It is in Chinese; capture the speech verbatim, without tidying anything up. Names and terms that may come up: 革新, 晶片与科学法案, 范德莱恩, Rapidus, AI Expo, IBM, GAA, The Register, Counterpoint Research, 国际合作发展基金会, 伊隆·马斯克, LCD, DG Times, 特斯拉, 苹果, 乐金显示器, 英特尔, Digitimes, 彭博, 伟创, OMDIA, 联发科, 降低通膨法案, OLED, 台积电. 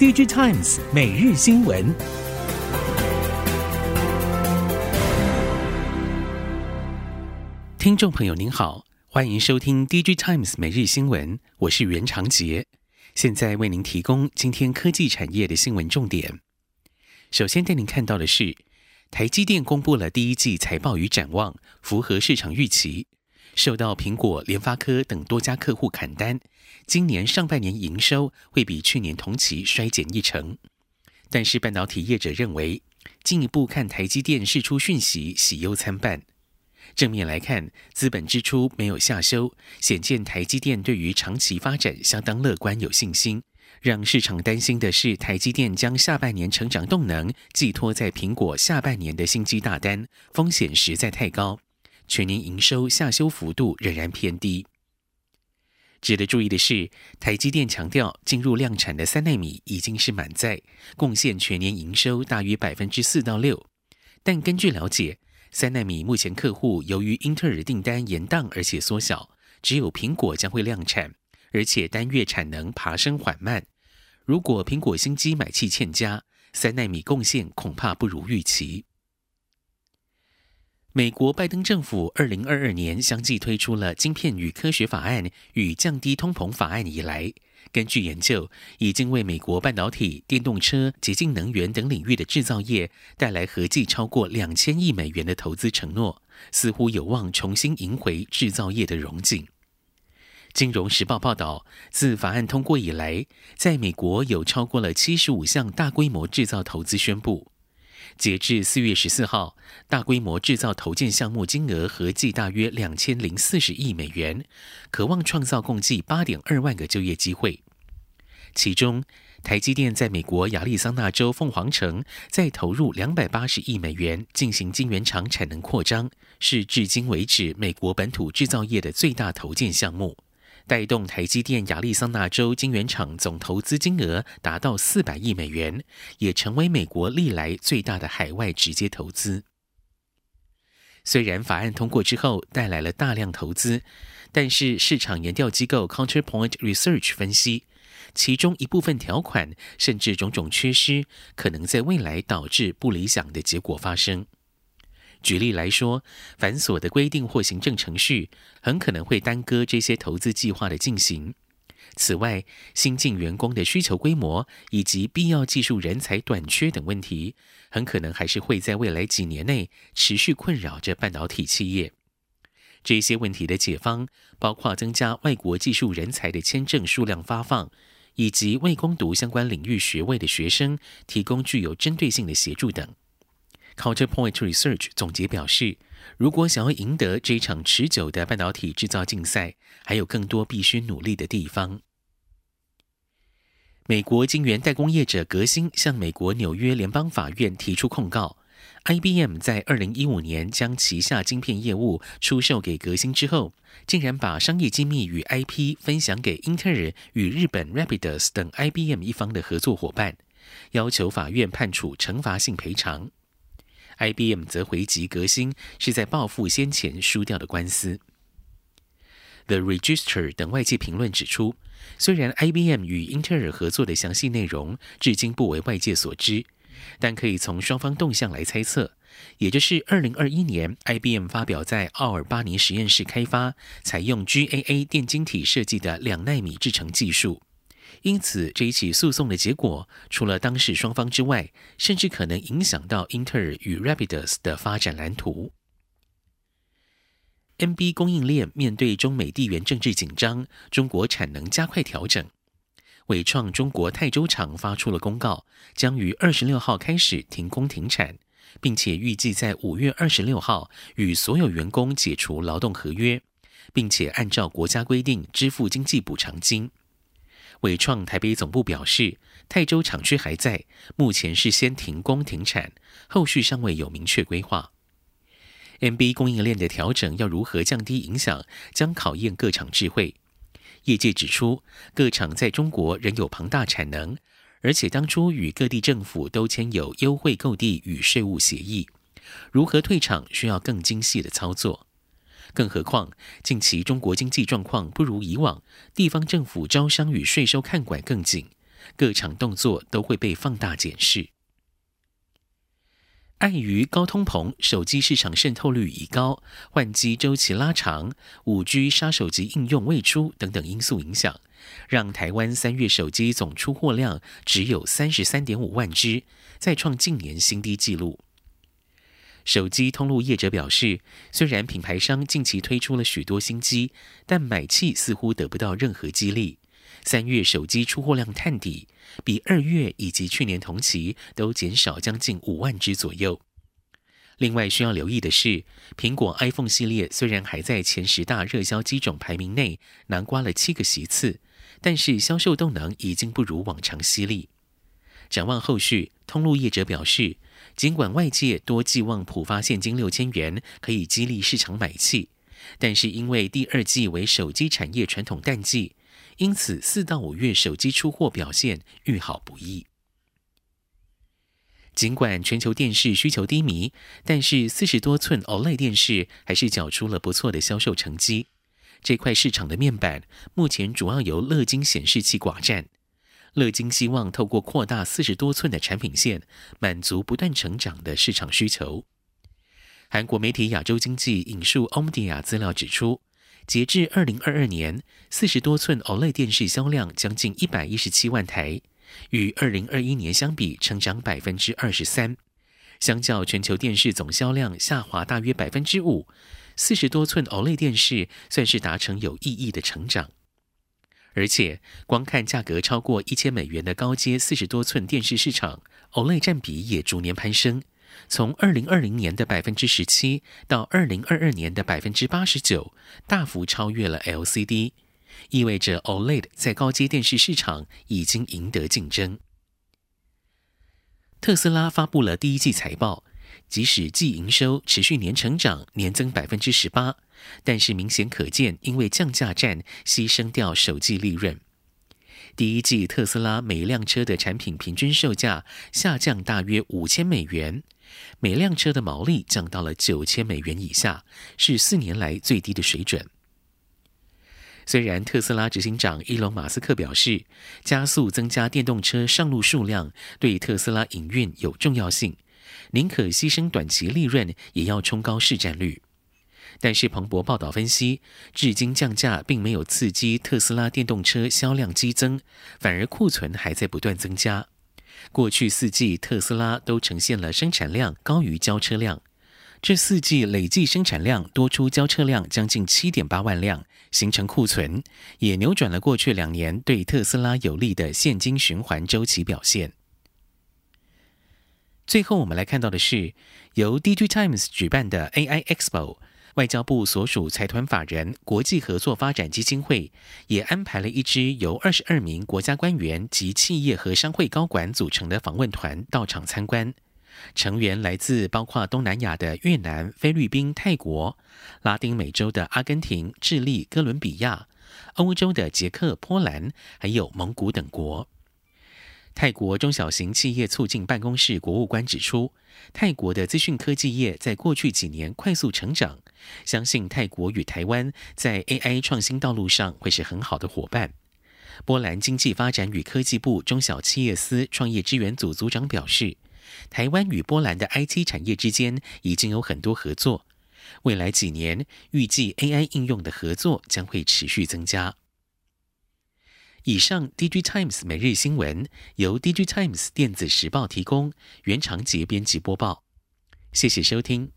D G Times 每日新闻。听众朋友您好，欢迎收听 D G Times 每日新闻，我是袁长杰，现在为您提供今天科技产业的新闻重点。首先带您看到的是，台积电公布了第一季财报与展望，符合市场预期。受到苹果、联发科等多家客户砍单，今年上半年营收会比去年同期衰减一成。但是半导体业者认为，进一步看台积电释出讯息，喜忧参半。正面来看，资本支出没有下修，显见台积电对于长期发展相当乐观有信心。让市场担心的是，台积电将下半年成长动能寄托在苹果下半年的新机大单，风险实在太高。全年营收下修幅度仍然偏低。值得注意的是，台积电强调进入量产的三奈米已经是满载，贡献全年营收大约 百分之四 到 百分之六。但根据了解，三奈米目前客户由于英特尔订单延宕而且缩小，只有苹果将会量产，而且单月产能爬升缓慢。如果苹果新机买气欠佳，三奈米贡献恐怕不如预期。美国拜登政府二零二二年相继推出了《晶片与科学法案》与《降低通膨法案》以来，根据研究，已经为美国半导体、电动车、洁净能源等领域的制造业带来合计超过两千亿美元的投资承诺，似乎有望重新赢回制造业的荣景。金融时报报道，自法案通过以来，在美国有超过了七十五项大规模制造投资宣布。截至四月十四号，大规模制造投建项目金额合计大约两千零四十亿美元，可望创造共计 八点二万个就业机会。其中，台积电在美国亚利桑那州凤凰城再投入两百八十亿美元进行晶圆厂产能扩张，是至今为止美国本土制造业的最大投建项目，带动台积电亚利桑那州晶圆厂总投资金额达到四百亿美元，也成为美国历来最大的海外直接投资。虽然法案通过之后带来了大量投资，但是市场研调机构 Counterpoint Research 分析，其中一部分条款甚至种种缺失，可能在未来导致不理想的结果发生。举例来说，繁琐的规定或行政程序很可能会耽搁这些投资计划的进行。此外，新进员工的需求规模以及必要技术人才短缺等问题，很可能还是会在未来几年内持续困扰着半导体企业。这些问题的解方包括增加外国技术人才的签证数量发放，以及为攻读相关领域学位的学生提供具有针对性的协助等。Counterpoint Research 总结表示，如果想要赢得这场持久的半导体制造竞赛，还有更多必须努力的地方。美国晶圆代工业者革新向美国纽约联邦法院提出控告， I B M 在二零一五年将旗下晶片业务出售给革新之后，竟然把商业机密与 I P 分享给英特尔与日本 Rapidus 等 I B M 一方的合作伙伴，要求法院判处惩罚性赔偿。I B M 则回击革新是在报复先前输掉的官司。The Register 等外界评论指出，虽然 I B M 与英特尔合作的详细内容至今不为外界所知，但可以从双方动向来猜测，也就是二零二一年 I B M 发表在奥尔巴尼实验室开发采用 G A A 电晶体设计的两奈米制程技术。因此，这一起诉讼的结果，除了当事双方之外，甚至可能影响到英特尔与 Rapidus 的发展蓝图。N B 供应链面对中美地缘政治紧张，中国产能加快调整。伟创中国泰州厂发出了公告，将于二十六号开始停工停产，并且预计在五月二十六号与所有员工解除劳动合约，并且按照国家规定支付经济补偿金。伟创台北总部表示，泰州厂区还在，目前是先停工停产，后续尚未有明确规划。M B 供应链的调整要如何降低影响，将考验各厂智慧。业界指出，各厂在中国仍有庞大产能，而且当初与各地政府都签有优惠购地与税务协议，如何退场需要更精细的操作。更何况，近期中国经济状况不如以往，地方政府招商与税收看管更紧，各场动作都会被放大检视。碍于高通膨，手机市场渗透率已高，换机周期拉长、五 G 杀手级应用未出等等因素影响，让台湾三月手机总出货量只有 三十三点五万只，再创近年新低纪录。手机通路业者表示，虽然品牌商近期推出了许多新机，但买气似乎得不到任何激励。三月手机出货量探底，比二月以及去年同期都减少将近五万只左右。另外需要留意的是，苹果 iPhone 系列虽然还在前十大热销机种排名内囊括了七个席次，但是销售动能已经不如往常犀利。展望后续，通路业者表示，尽管外界多寄望普发现金六千元可以激励市场买气，但是因为第二季为手机产业传统淡季，因此四到五月手机出货表现遇好不易。尽管全球电视需求低迷，但是四十多寸 O L E D 电视还是缴出了不错的销售成绩。这块市场的面板目前主要由乐金显示器寡占。乐金希望透过扩大四十多寸的产品线，满足不断成长的市场需求。韩国媒体亚洲经济引述 O M D I A 资料指出，截至二零二二年，四十多寸 O L E D 电视销量将近一百一十七万台，与二零二一年相比成长 百分之二十三。相较全球电视总销量下滑大约 百分之五， 四十多寸 O L E D 电视算是达成有意义的成长。而且光看价格超过一千美元的高阶四十多寸电视市场， O L E D 占比也逐年攀升，从二零二零年的 百分之十七 到二零二二年的 百分之八十九， 大幅超越了 L C D， 意味着 O L E D 在高阶电视市场已经赢得竞争。特斯拉发布了第一季财报，即使季营收持续年成长，年增 百分之十八， 但是明显可见因为降价战牺牲掉首季利润。第一季特斯拉每辆车的产品平均售价下降大约五千美元，每辆车的毛利降到了九千美元以下，是四年来最低的水准。虽然特斯拉执行长伊隆·马斯克表示，加速增加电动车上路数量对特斯拉营运有重要性，宁可牺牲短期利润也要冲高市占率，但是彭博报道分析，至今降价并没有刺激特斯拉电动车销量激增，反而库存还在不断增加。过去四季特斯拉都呈现了生产量高于交车量，这四季累计生产量多出交车量将近 七点八万辆，形成库存，也扭转了过去两年对特斯拉有利的现金循环周期表现。最后我们来看到的是，由 D G Times 举办的 A I Expo， 外交部所属财团法人国际合作发展基金会也安排了一支由二十二名国家官员及企业和商会高管组成的访问团到场参观。成员来自包括东南亚的越南、菲律宾、泰国，拉丁美洲的阿根廷、智利、哥伦比亚，欧洲的捷克、波兰，还有蒙古等国。泰国中小型企业促进办公室国务官指出，泰国的资讯科技业在过去几年快速成长，相信泰国与台湾在 A I 创新道路上会是很好的伙伴。波兰经济发展与科技部中小企业司创业支援组组长表示，台湾与波兰的 I T 产业之间已经有很多合作，未来几年预计 A I 应用的合作将会持续增加。以上 Digitimes 每日新闻由 Digitimes 电子时报提供，袁长杰编辑播报。谢谢收听。